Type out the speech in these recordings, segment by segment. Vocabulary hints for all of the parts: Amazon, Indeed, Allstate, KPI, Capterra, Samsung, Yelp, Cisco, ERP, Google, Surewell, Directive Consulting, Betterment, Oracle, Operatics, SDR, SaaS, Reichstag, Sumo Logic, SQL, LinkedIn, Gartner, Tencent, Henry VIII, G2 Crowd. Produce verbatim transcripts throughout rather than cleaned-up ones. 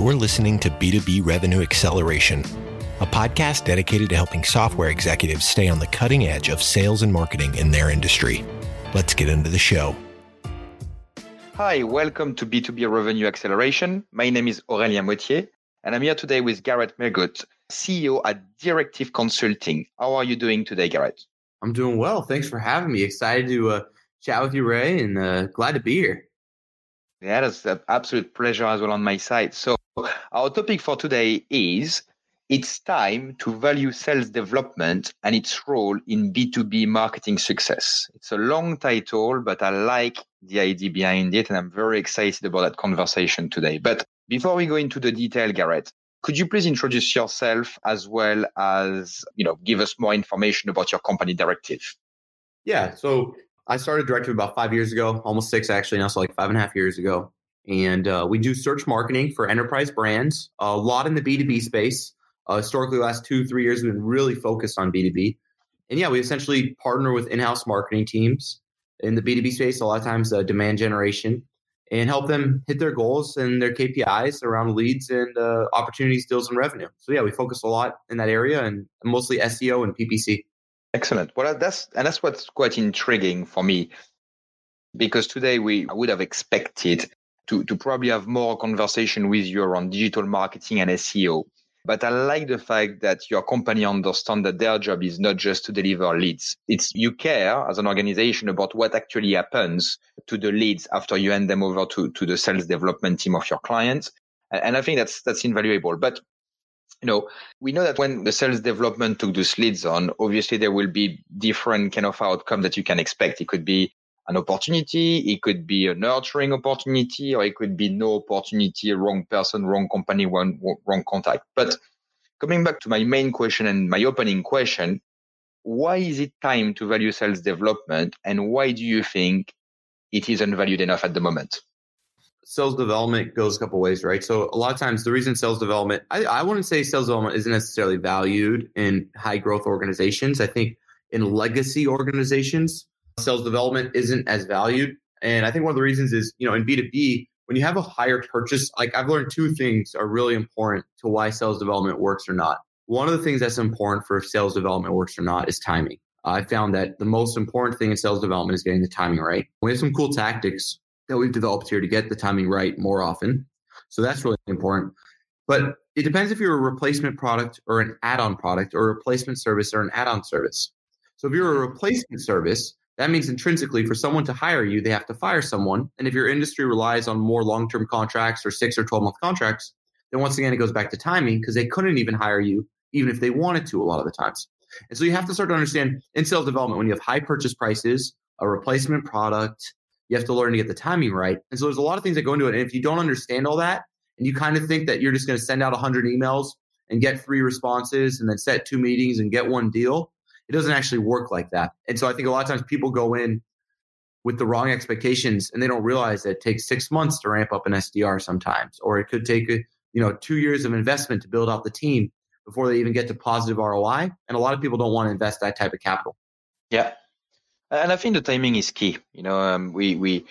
You're listening to B two B Revenue Acceleration, a podcast dedicated to helping software executives stay on the cutting edge of sales and marketing in their industry. Let's get into the show. Hi, welcome to B two B Revenue Acceleration. My name is Aurélien Mottier, and I'm here today with Garrett Mergott, C E O at Directive Consulting. How are you doing today, Garrett? I'm doing well. Thanks for having me. Excited to uh, chat with you, Ray, and uh, glad to be here. Yeah, that's an absolute pleasure as well on my side. So our topic for today is it's time to value sales development and its role in B two B marketing success. It's a long title, but I like the idea behind it, and I'm very excited about that conversation today. But before we go into the detail, Garrett, could you please introduce yourself as well as, you know, give us more information about your company, Directive? Yeah, so I started Directive about five years ago, almost six actually, now so like five and a half years ago. And uh, we do search marketing for enterprise brands, a lot in the B two B space. Uh, historically, the last two, three years, we've been really focused on B two B. And yeah, we essentially partner with in-house marketing teams in the B two B space, a lot of times uh, demand generation, and help them hit their goals and their K P Is around leads and uh, opportunities, deals, and revenue. So yeah, we focus a lot in that area and mostly S E O and P P C. Excellent. Well, that's and that's what's quite intriguing for me, because today we I would have expected to to probably have more conversation with you around digital marketing and S E O. But I like the fact that your company understands that their job is not just to deliver leads. It's you care as an organization about what actually happens to the leads after you hand them over to to the sales development team of your clients. And I think that's that's invaluable. But you know, we know that when the sales development took those leads on, obviously there will be different kind of outcome that you can expect. It could be an opportunity, it could be a nurturing opportunity, or it could be no opportunity, wrong person, wrong company, wrong, wrong contact. But coming back to my main question and my opening question, why is it time to value sales development, and why do you think it isn't valued enough at the moment? Sales development goes a couple ways, right? So a lot of times the reason sales development, I, I wouldn't say sales development isn't necessarily valued in high growth organizations. I think in legacy organizations, sales development isn't as valued. And I think one of the reasons is, you know, in B two B, when you have a higher purchase, like I've learned two things are really important to why sales development works or not. One of the things that's important for if sales development works or not is timing. I found that the most important thing in sales development is getting the timing right. We have some cool tactics that we've developed here to get the timing right more often. So that's really important. But it depends if you're a replacement product or an add-on product, or a replacement service or an add-on service. So if you're a replacement service, that means intrinsically for someone to hire you, they have to fire someone. And if your industry relies on more long-term contracts or six or twelve-month contracts, then once again, it goes back to timing, because they couldn't even hire you even if they wanted to a lot of the times. And so you have to start to understand in sales development, when you have high purchase prices, a replacement product, you have to learn to get the timing right. And so there's a lot of things that go into it. And if you don't understand all that, and you kind of think that you're just going to send out one hundred emails and get three responses and then set two meetings and get one deal, it doesn't actually work like that. And so I think a lot of times people go in with the wrong expectations, and they don't realize that it takes six months to ramp up an S D R sometimes, or it could take you know two years of investment to build out the team before they even get to positive R O I. And a lot of people don't want to invest that type of capital. Yeah. And I think the timing is key. You know, um, we we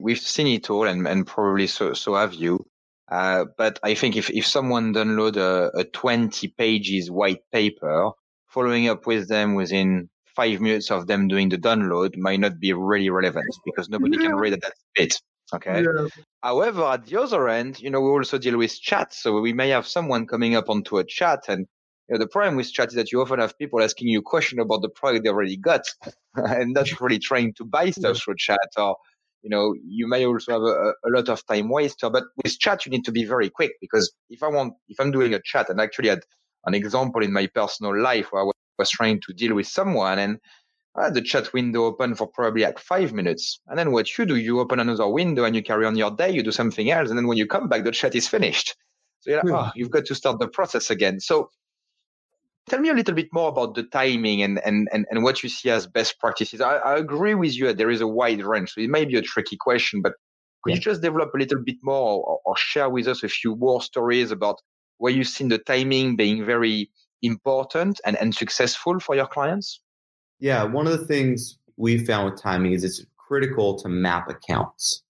we've seen it all, and, and probably so so have you. Uh, but I think if if someone download a, a twenty pages white paper, following up with them within five minutes of them doing the download might not be really relevant, because nobody yeah. can read at that bit. Okay. Yeah. However, at the other end, you know, we also deal with chat, so we may have someone coming up onto a chat, and you know, the problem with chat is that you often have people asking you questions about the product they already got and not really trying to buy stuff through chat. Or, you know, you may also have a, a lot of time waster. But with chat, you need to be very quick, because if I want, if I'm doing a chat, and I actually had an example in my personal life where I was trying to deal with someone, and I had the chat window open for probably like five minutes. And then what you do, you open another window and you carry on your day, you do something else. And then when you come back, the chat is finished. So you're like, yeah. oh, you've got to start the process again. So tell me a little bit more about the timing and, and, and, and what you see as best practices. I, I agree with you that there is a wide range, so it may be a tricky question, but could yeah. you just develop a little bit more, or, or share with us a few war stories about where you've seen the timing being very important and, and successful for your clients? Yeah, one of the things we found with timing is it's critical to map accounts.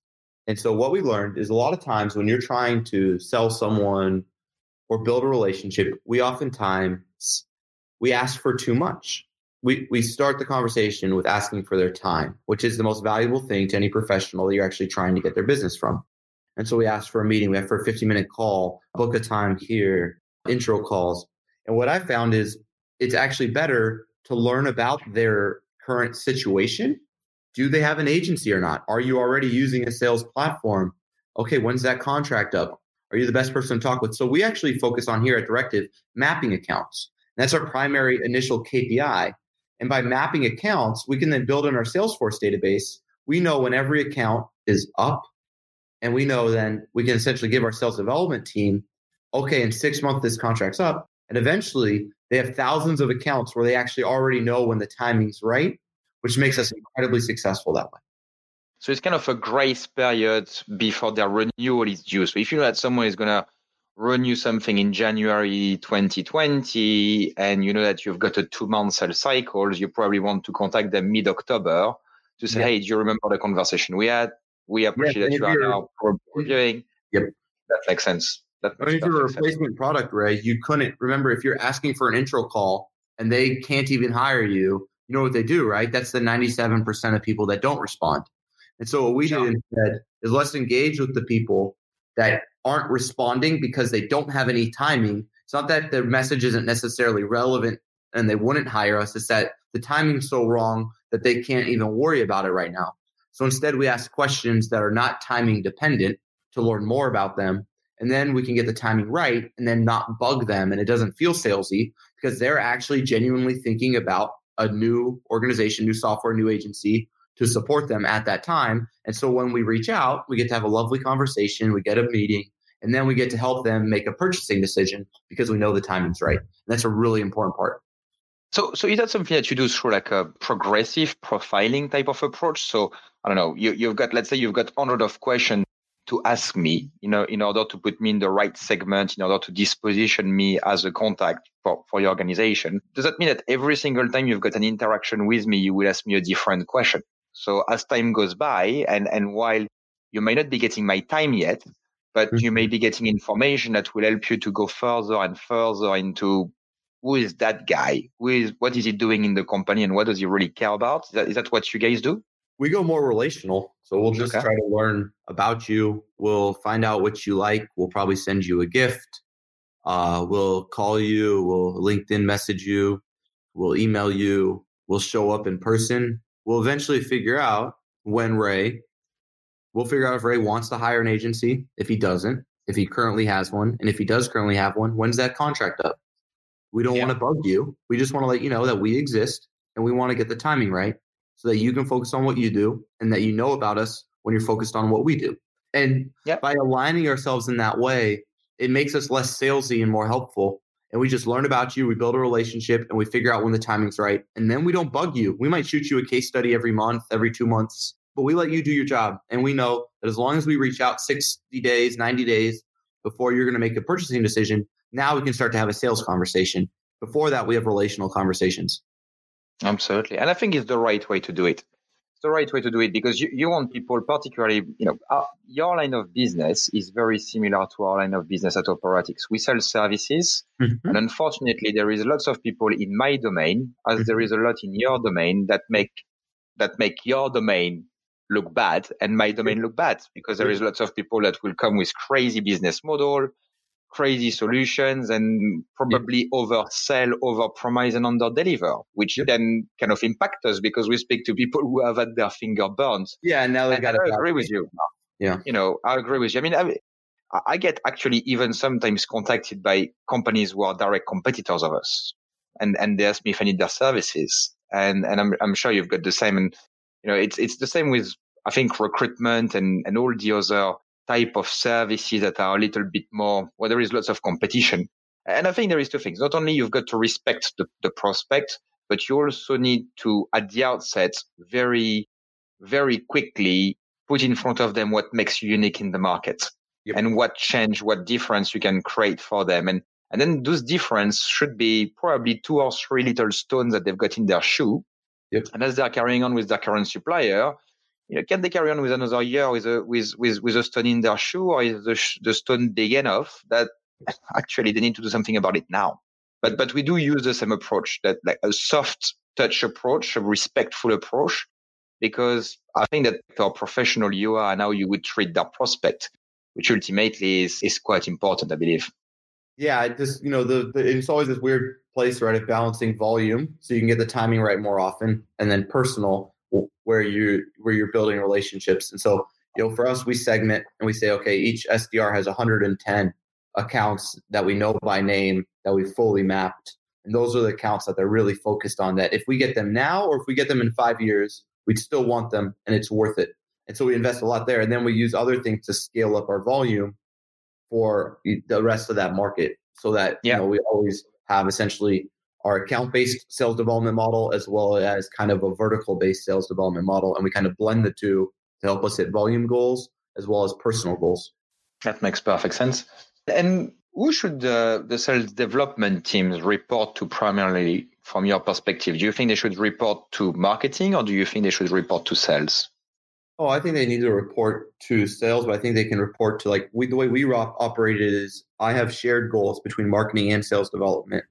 And so what we learned is a lot of times when you're trying to sell someone or build a relationship, we oftentimes, we ask for too much. We we start the conversation with asking for their time, which is the most valuable thing to any professional that you're actually trying to get their business from. And so we ask for a meeting, we ask for a fifteen-minute call, book a time here, intro calls. And what I found is it's actually better to learn about their current situation. Do they have an agency or not? Are you already using a sales platform? Okay, when's that contract up? Are you the best person to talk with? So we actually focus on here at Directive mapping accounts. And that's our primary initial K P I. And by mapping accounts, we can then build in our Salesforce database. We know when every account is up, and we know then we can essentially give our sales development team, okay, in six months, this contract's up. And eventually, they have thousands of accounts where they actually already know when the timing's right, which makes us incredibly successful that way. So it's kind of a grace period before their renewal is due. So if you know that someone is going to renew something in January twenty twenty, and you know that you've got a two-month sales cycle, you probably want to contact them mid-October to say, yeah. hey, do you remember the conversation we had? We appreciate yes, that you are now reviewing. Yep. That makes sense. That makes if you're a replacement sense. product, Ray, you couldn't remember if you're asking for an intro call and they can't even hire you, you know what they do, right? That's the ninety-seven percent of people that don't respond. And so what we yeah. did instead is let's engage with the people that aren't responding because they don't have any timing. It's not that their message isn't necessarily relevant and they wouldn't hire us. It's that the timing's so wrong that they can't even worry about it right now. So instead, we ask questions that are not timing dependent to learn more about them. And then we can get the timing right and then not bug them. And it doesn't feel salesy because they're actually genuinely thinking about a new organization, new software, new agency to support them at that time. And so when we reach out, we get to have a lovely conversation, we get a meeting, and then we get to help them make a purchasing decision because we know the timing's right. And that's a really important part. So so is that something that you do through like a progressive profiling type of approach? So I don't know, you, you've got, let's say you've got hundred of questions to ask me, you know, in order to put me in the right segment, in order to disposition me as a contact for, for your organization. Does that mean that every single time you've got an interaction with me, you will ask me a different question? So as time goes by, and, and while you may not be getting my time yet, but mm-hmm. you may be getting information that will help you to go further and further into who is that guy? Who is, what is he doing in the company and what does he really care about? Is that, is that what you guys do? We go more relational. So we'll just okay. try to learn about you. We'll find out what you like. We'll probably send you a gift. Uh, we'll call you. We'll LinkedIn message you. We'll email you. We'll show up in person. We'll eventually figure out when Ray, we'll figure out if Ray wants to hire an agency, if he doesn't, if he currently has one. And if he does currently have one, when's that contract up? We don't yeah. want to bug you. We just want to let you know that we exist and we want to get the timing right so that you can focus on what you do and that you know about us when you're focused on what we do. And yep. by aligning ourselves in that way, it makes us less salesy and more helpful. And we just learn about you, we build a relationship, and we figure out when the timing's right. And then we don't bug you. We might shoot you a case study every month, every two months, but we let you do your job. And we know that as long as we reach out sixty days, ninety days before you're going to make a purchasing decision, now we can start to have a sales conversation. Before that, we have relational conversations. Absolutely. And I think it's the right way to do it. It's the right way to do it because you, you want people, particularly, you know, our, your line of business is very similar to our line of business at Operatics. We sell services. Mm-hmm. And unfortunately, there is lots of people in my domain, as mm-hmm. there is a lot in your domain, that make that make your domain look bad and my domain mm-hmm. look bad because there is lots of people that will come with crazy business model, crazy solutions, and probably yeah. oversell, overpromise, and underdeliver, which yeah. then kind of impact us because we speak to people who have had their finger burned. Yeah, now they got to agree with you. Yeah, you know, I agree with you. I mean, I, I get actually even sometimes contacted by companies who are direct competitors of us, and and they ask me if I need their services, and and I'm I'm sure you've got the same, and you know, it's it's the same with I think recruitment and and all the other type of services that are a little bit more, well, there is lots of competition. And I think there is two things. Not only you've got to respect the, the prospect, but you also need to, at the outset, very, very quickly put in front of them what makes you unique in the market yep. and what change, what difference you can create for them. And, and then those difference should be probably two or three little stones that they've got in their shoe. Yep. And as they're carrying on with their current supplier, you know, can they carry on with another year with a with with with a stone in their shoe, or is the sh- the stone big enough that actually they need to do something about it now? But but we do use the same approach, that like a soft touch approach, a respectful approach, because I think that how professional you are and how you would treat their prospect, which ultimately is is quite important, I believe. Yeah, it just, you know, the, the it's always this weird place, right, of balancing volume so you can get the timing right more often, and then personal, where you where you're building relationships. And so, you know, for us, we segment and we say, okay, each S D R has one hundred ten accounts that we know by name that we fully mapped, and those are the accounts that they're really focused on. That if we get them now, or if we get them in five years, we'd still want them, and it's worth it. And so we invest a lot there, and then we use other things to scale up our volume for the rest of that market, so that yeah. you know, we always have essentially our account-based sales development model as well as kind of a vertical-based sales development model. And we kind of blend the two to help us hit volume goals as well as personal goals. That makes perfect sense. And who should uh, the sales development teams report to primarily from your perspective? Do you think they should report to marketing, or do you think they should report to sales? Oh, I think they need to report to sales, but I think they can report to, like, we, the way we operate is I have shared goals between marketing and sales development.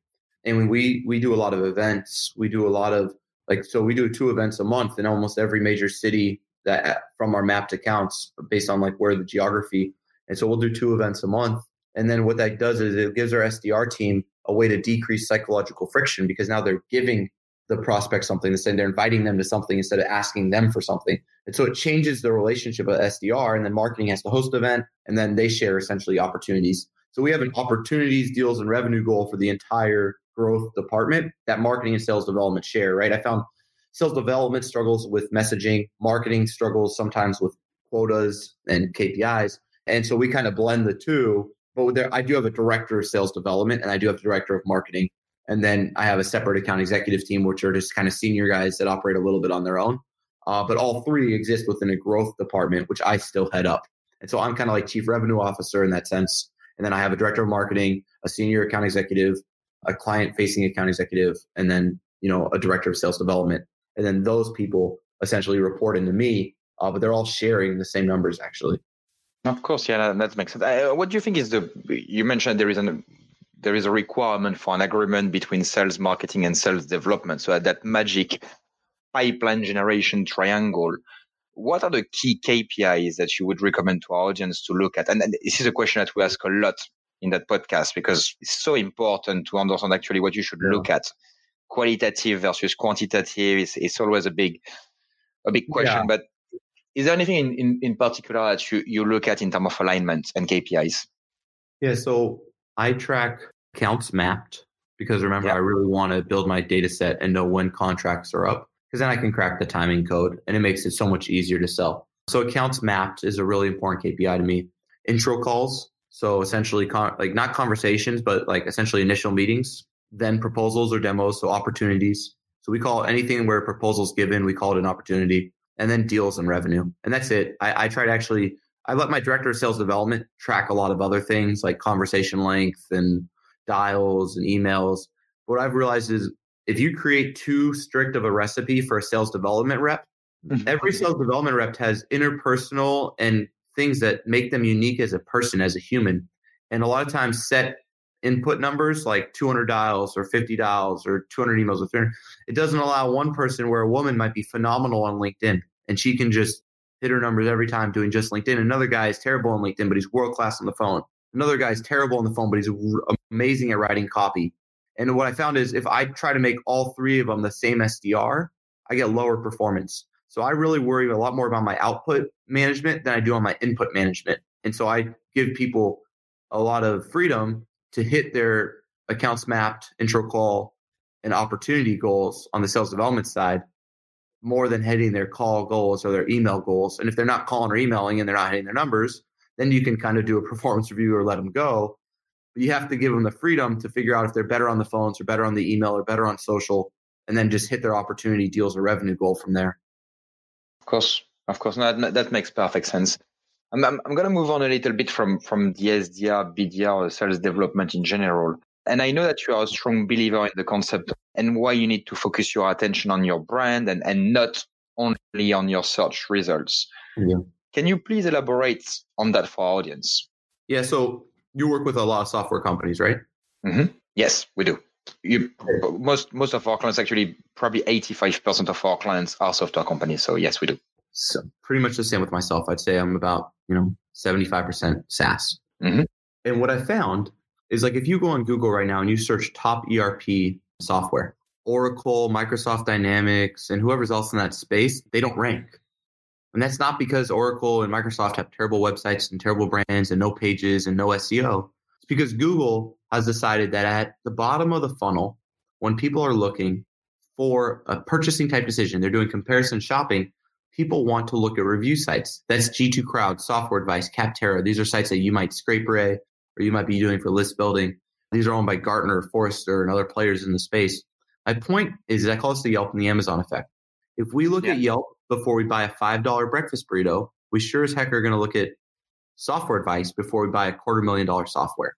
And when we, we do a lot of events, we do a lot of like, so we do two events a month in almost every major city that from our mapped accounts based on like where the geography. And so we'll do two events a month. And then what that does is it gives our S D R team a way to decrease psychological friction, because now they're giving the prospect something to say, they're inviting them to something instead of asking them for something. And so it changes the relationship with S D R, and then marketing has to host the event, and then they share essentially opportunities. So we have an opportunities, deals, and revenue goal for the entire growth department that marketing and sales development share, right? I found sales development struggles with messaging, marketing struggles sometimes with quotas and K P Is. And so we kind of blend the two, but there, I do have a director of sales development and I do have a director of marketing. And then I have a separate account executive team, which are just kind of senior guys that operate a little bit on their own. Uh, but all three exist within a growth department, which I still head up. And so I'm kind of like chief revenue officer in that sense. And then I have a director of marketing, a senior account executive, a client-facing account executive, and then, you know, a director of sales development. And then those people essentially report into me, uh, but they're all sharing the same numbers, actually. Of course, yeah, that makes sense. Uh, what do you think is the, you mentioned there is an... there is a requirement for an agreement between sales, marketing, and sales development. So at that magic pipeline generation triangle, what are the key K P Is that you would recommend to our audience to look at? And, and this is a question that we ask a lot in that podcast, because it's so important to understand actually what you should yeah. look at. Qualitative versus quantitative is, is always a big, a big question. Yeah. But is there anything in, in, in particular that you, you look at in terms of alignment and K P Is? Yeah, so... I track accounts mapped, because remember, yeah. I really want to build my data set and know when contracts are up, because then I can crack the timing code and it makes it so much easier to sell. So accounts mapped is a really important K P I to me. Intro calls. So essentially con- like not conversations, but like essentially initial meetings, then proposals or demos. So opportunities. So we call anything where a proposal's given, we call it an opportunity, and then deals and revenue. And that's it. I, I try to actually I let my director of sales development track a lot of other things like conversation length and dials and emails. What I've realized is if you create too strict of a recipe for a sales development rep, every sales development rep has interpersonal and things that make them unique as a person, as a human. And a lot of times set input numbers like two hundred dials or fifty dials or two hundred emails. Or it doesn't allow one person, where a woman might be phenomenal on LinkedIn and she can just hit her numbers every time doing just LinkedIn. Another guy is terrible on LinkedIn, but he's world-class on the phone. Another guy is terrible on the phone, but he's amazing at writing copy. And what I found is if I try to make all three of them the same S D R, I get lower performance. So I really worry a lot more about my output management than I do on my input management. And so I give people a lot of freedom to hit their accounts mapped, intro call, and opportunity goals on the sales development side, more than hitting their call goals or their email goals. And if they're not calling or emailing and they're not hitting their numbers, then you can kind of do a performance review or let them go. But you have to give them the freedom to figure out if they're better on the phones or better on the email or better on social, and then just hit their opportunity, deals, or revenue goal from there. Of course. Of course. No, that, that makes perfect sense. I'm, I'm, I'm going to move on a little bit from, from the S D R, B D R, sales development in general. And I know that you are a strong believer in the concept and why you need to focus your attention on your brand and, and not only on your search results. Yeah. Can you please elaborate on that for our audience? Yeah, so you work with a lot of software companies, right? Mm-hmm. Yes, we do. You, most most of our clients, actually, probably eighty-five percent of our clients are software companies. So yes, we do. So pretty much the same with myself. I'd say I'm about, you know, seventy-five percent SaaS. Mm-hmm. And what I found is, like, if you go on Google right now and you search top E R P software, Oracle, Microsoft Dynamics, and whoever's else in that space, they don't rank. And that's not because Oracle and Microsoft have terrible websites and terrible brands and no pages and no S E O. It's because Google has decided that at the bottom of the funnel, when people are looking for a purchasing type decision, they're doing comparison shopping, people want to look at review sites. That's G two Crowd, Software Advice, Capterra. These are sites that you might scrape array or you might be doing for list building. These are owned by Gartner, Forrester, and other players in the space. My point is, I call this the Yelp and the Amazon effect. If we look yeah. at Yelp before we buy a five dollar breakfast burrito, we sure as heck are going to look at Software Advice before we buy a quarter million dollar software.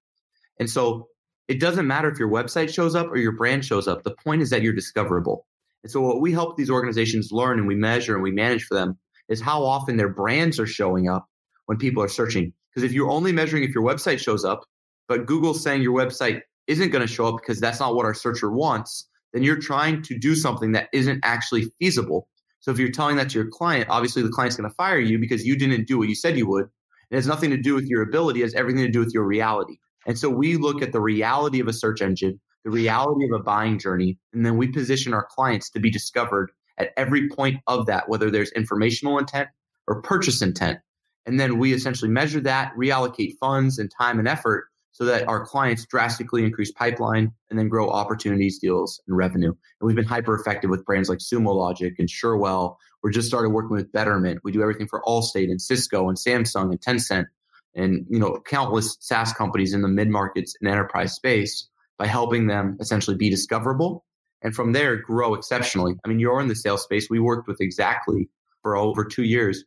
And so it doesn't matter if your website shows up or your brand shows up. The point is that you're discoverable. And so what we help these organizations learn, and we measure and we manage for them, is how often their brands are showing up when people are searching. Because if you're only measuring if your website shows up, but Google's saying your website isn't going to show up because that's not what our searcher wants, then you're trying to do something that isn't actually feasible. So if you're telling that to your client, obviously the client's going to fire you because you didn't do what you said you would. It has nothing to do with your ability. It has everything to do with your reality. And so we look at the reality of a search engine, the reality of a buying journey, and then we position our clients to be discovered at every point of that, whether there's informational intent or purchase intent. And then we essentially measure that, reallocate funds and time and effort so that our clients drastically increase pipeline and then grow opportunities, deals, and revenue. And we've been hyper-effective with brands like Sumo Logic and Surewell. We just started working with Betterment. We do everything for Allstate and Cisco and Samsung and Tencent and, you know, countless SaaS companies in the mid-markets and enterprise space by helping them essentially be discoverable and from there grow exceptionally. I mean, you're in the sales space. We worked with Exactly for over two years.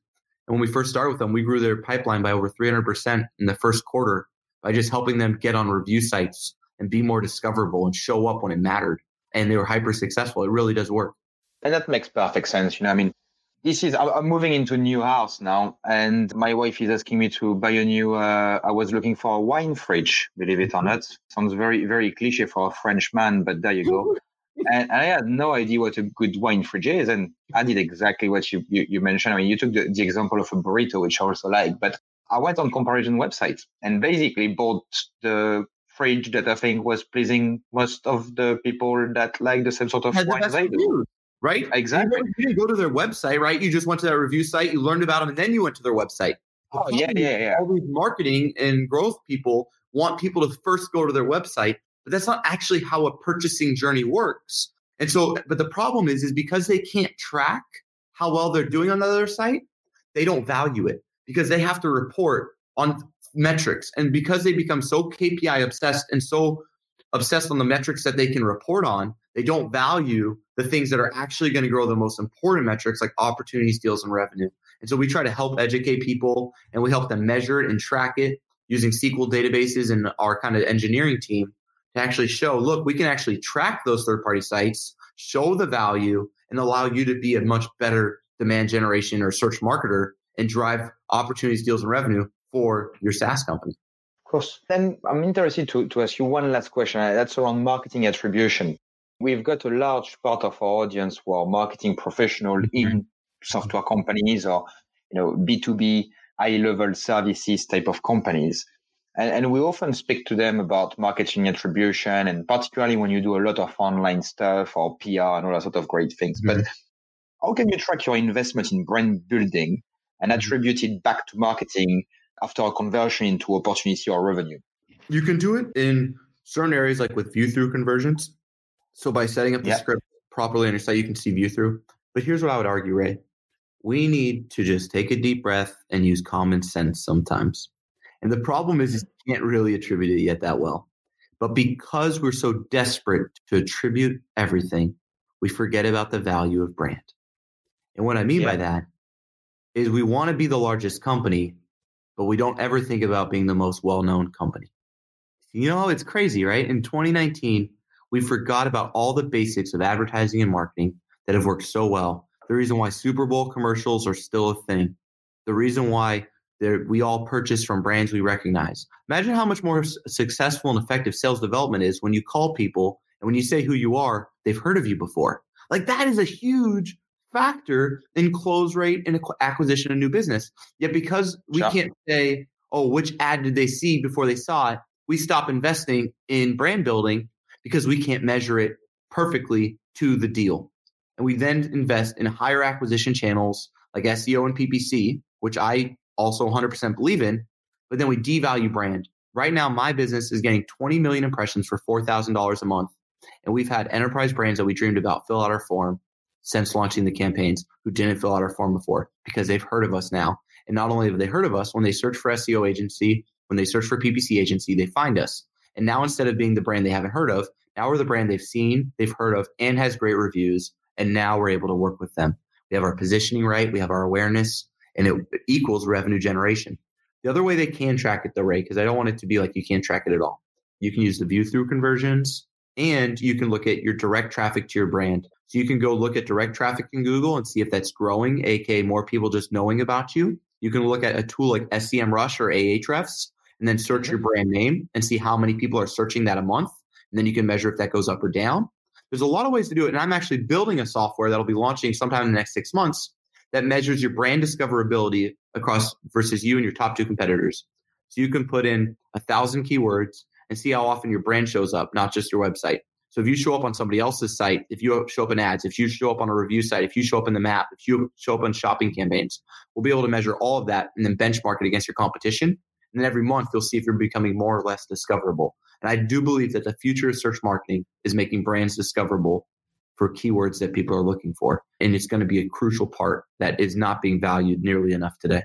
And when we first started with them, we grew their pipeline by over three hundred percent in the first quarter by just helping them get on review sites and be more discoverable and show up when it mattered. And they were hyper successful. It really does work. And that makes perfect sense. You know, I mean, this is, I'm moving into a new house now, and my wife is asking me to buy a new, uh, I was looking for a wine fridge, believe it or not. Sounds very, very cliche for a French man, but there you go. And I had no idea what a good wine fridge is. And I did exactly what you, you, you mentioned. I mean, you took the, the example of a burrito, which I also like, but I went on comparison websites and basically bought the fridge that I think was pleasing most of the people that like the same sort of wine as I do. Right? Exactly. You didn't go to their website, right? You just went to that review site, you learned about them, and then you went to their website. The oh, yeah, yeah, yeah. All these marketing and growth people want people to first go to their website, but that's not actually how a purchasing journey works. And so, but the problem is, is because they can't track how well they're doing on the other site, they don't value it. Because they have to report on metrics. And because they become so K P I obsessed and so obsessed on the metrics that they can report on, they don't value the things that are actually going to grow the most important metrics, like opportunities, deals, and revenue. And so we try to help educate people, and we help them measure it and track it using S Q L databases and our kind of engineering team to actually show, look, we can actually track those third-party sites, show the value, and allow you to be a much better demand generation or search marketer and drive opportunities, deals, and revenue for your SaaS company. Of course. Then I'm interested to, to ask you one last question. That's around marketing attribution. We've got a large part of our audience who are marketing professionals mm-hmm. in software companies or, you know, B two B, high-level services type of companies. And, and we often speak to them about marketing attribution, and particularly when you do a lot of online stuff or P R and all that sort of great things. Mm-hmm. But how can you track your investment in brand building and attribute it back to marketing after a conversion into opportunity or revenue? You can do it in certain areas, like with view-through conversions. So by setting up the yeah. script properly on your site, you can see view-through. But here's what I would argue, Ray. We need to just take a deep breath and use common sense sometimes. And the problem is, is you can't really attribute it yet that well. But because we're so desperate to attribute everything, we forget about the value of brand. And what I mean yeah. by that is we want to be the largest company, but we don't ever think about being the most well-known company. You know, it's crazy, right? In twenty nineteen, we forgot about all the basics of advertising and marketing that have worked so well the reason why Super Bowl commercials are still a thing, the reason why we all purchase from brands we recognize. Imagine how much more s- successful and effective sales development is when you call people and when you say who you are, they've heard of you before. Like that is a huge factor in close rate and acquisition of new business. Yet because we Shop. can't say, oh, which ad did they see before they saw it, we stop investing in brand building because we can't measure it perfectly to the deal. And we then invest in higher acquisition channels like S E O and P P C, which I also one hundred percent believe in, but then we devalue brand. Right now, my business is getting twenty million impressions for four thousand dollars a month. And we've had enterprise brands that we dreamed about fill out our form since launching the campaigns who didn't fill out our form before because they've heard of us now. And not only have they heard of us, when they search for S E O agency, when they search for P P C agency, they find us. And now instead of being the brand they haven't heard of, now we're the brand they've seen, they've heard of, and has great reviews. And now we're able to work with them. We have our positioning right. We have our awareness. And it equals revenue generation. The other way they can track it, though, Ray, because I don't want it to be like you can't track it at all. You can use the view through conversions, and you can look at your direct traffic to your brand. So you can go look at direct traffic in Google and see if that's growing, aka more people just knowing about you. You can look at a tool like S E M Rush or Ahrefs, and then search your brand name and see how many people are searching that a month. And then you can measure if that goes up or down. There's a lot of ways to do it. And I'm actually building a software that'll be launching sometime in the next six months that measures your brand discoverability across versus you and your top two competitors. So you can put in a thousand keywords and see how often your brand shows up, not just your website. So if you show up on somebody else's site, if you show up in ads, if you show up on a review site, if you show up in the map, if you show up on shopping campaigns, we'll be able to measure all of that and then benchmark it against your competition. And then every month, you'll see if you're becoming more or less discoverable. And I do believe that the future of search marketing is making brands discoverable for keywords that people are looking for. And it's going to be a crucial part that is not being valued nearly enough today.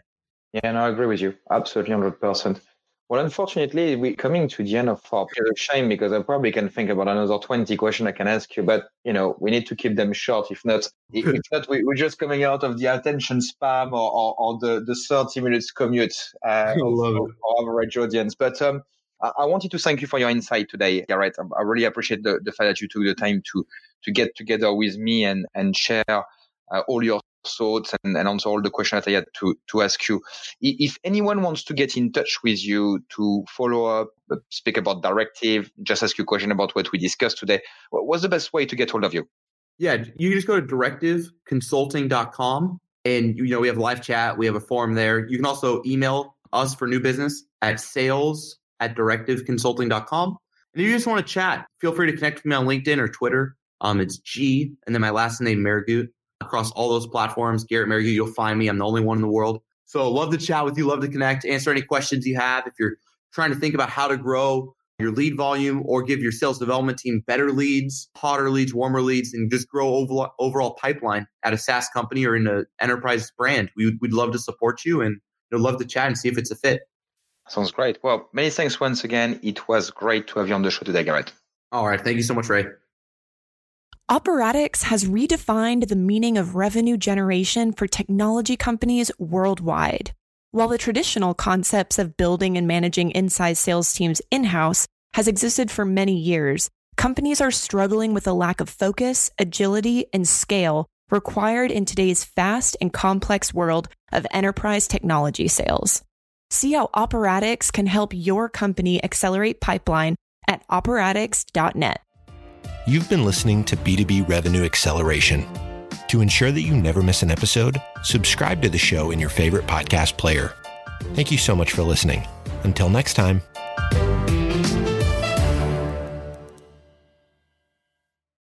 Yeah, no, I agree with you. Absolutely, one hundred percent. Well, unfortunately, we're coming to the end of our period of shame because I probably can think about another twenty questions I can ask you, but you know, we need to keep them short. If not, if not, we, we're just coming out of the attention spam or, or, or the, the thirty minutes commute uh, of our average audience. But um, I wanted to thank you for your insight today, Garrett. I really appreciate the, the fact that you took the time to to get together with me and, and share uh, all your thoughts and, and answer all the questions that I had to, to ask you. If anyone wants to get in touch with you to follow up, speak about Directive, just ask you a question about what we discussed today, what's the best way to get hold of you? Yeah, you just go to directive consulting dot com and you know we have live chat, we have a forum there. You can also email us for new business at sales at directive consulting dot com. And if you just want to chat, feel free to connect with me on LinkedIn or Twitter. Um, it's G and then my last name, Mergott. Across all those platforms, Garrett Mergott, you'll find me. I'm the only one in the world. So love to chat with you, love to connect, answer any questions you have. If you're trying to think about how to grow your lead volume or give your sales development team better leads, hotter leads, warmer leads, and just grow overall, overall pipeline at a SaaS company or in an enterprise brand, we, we'd love to support you and we'd love to chat and see if it's a fit. Sounds great. Well, many thanks once again. It was great to have you on the show today, Garrett. All right. Thank you so much, Ray. Operatics has redefined the meaning of revenue generation for technology companies worldwide. While the traditional concepts of building and managing inside sales teams in-house has existed for many years, companies are struggling with a lack of focus, agility, and scale required in today's fast and complex world of enterprise technology sales. See how Operatics can help your company accelerate pipeline at operatics dot net. You've been listening to B two B Revenue Acceleration. To ensure that you never miss an episode, subscribe to the show in your favorite podcast player. Thank you so much for listening. Until next time.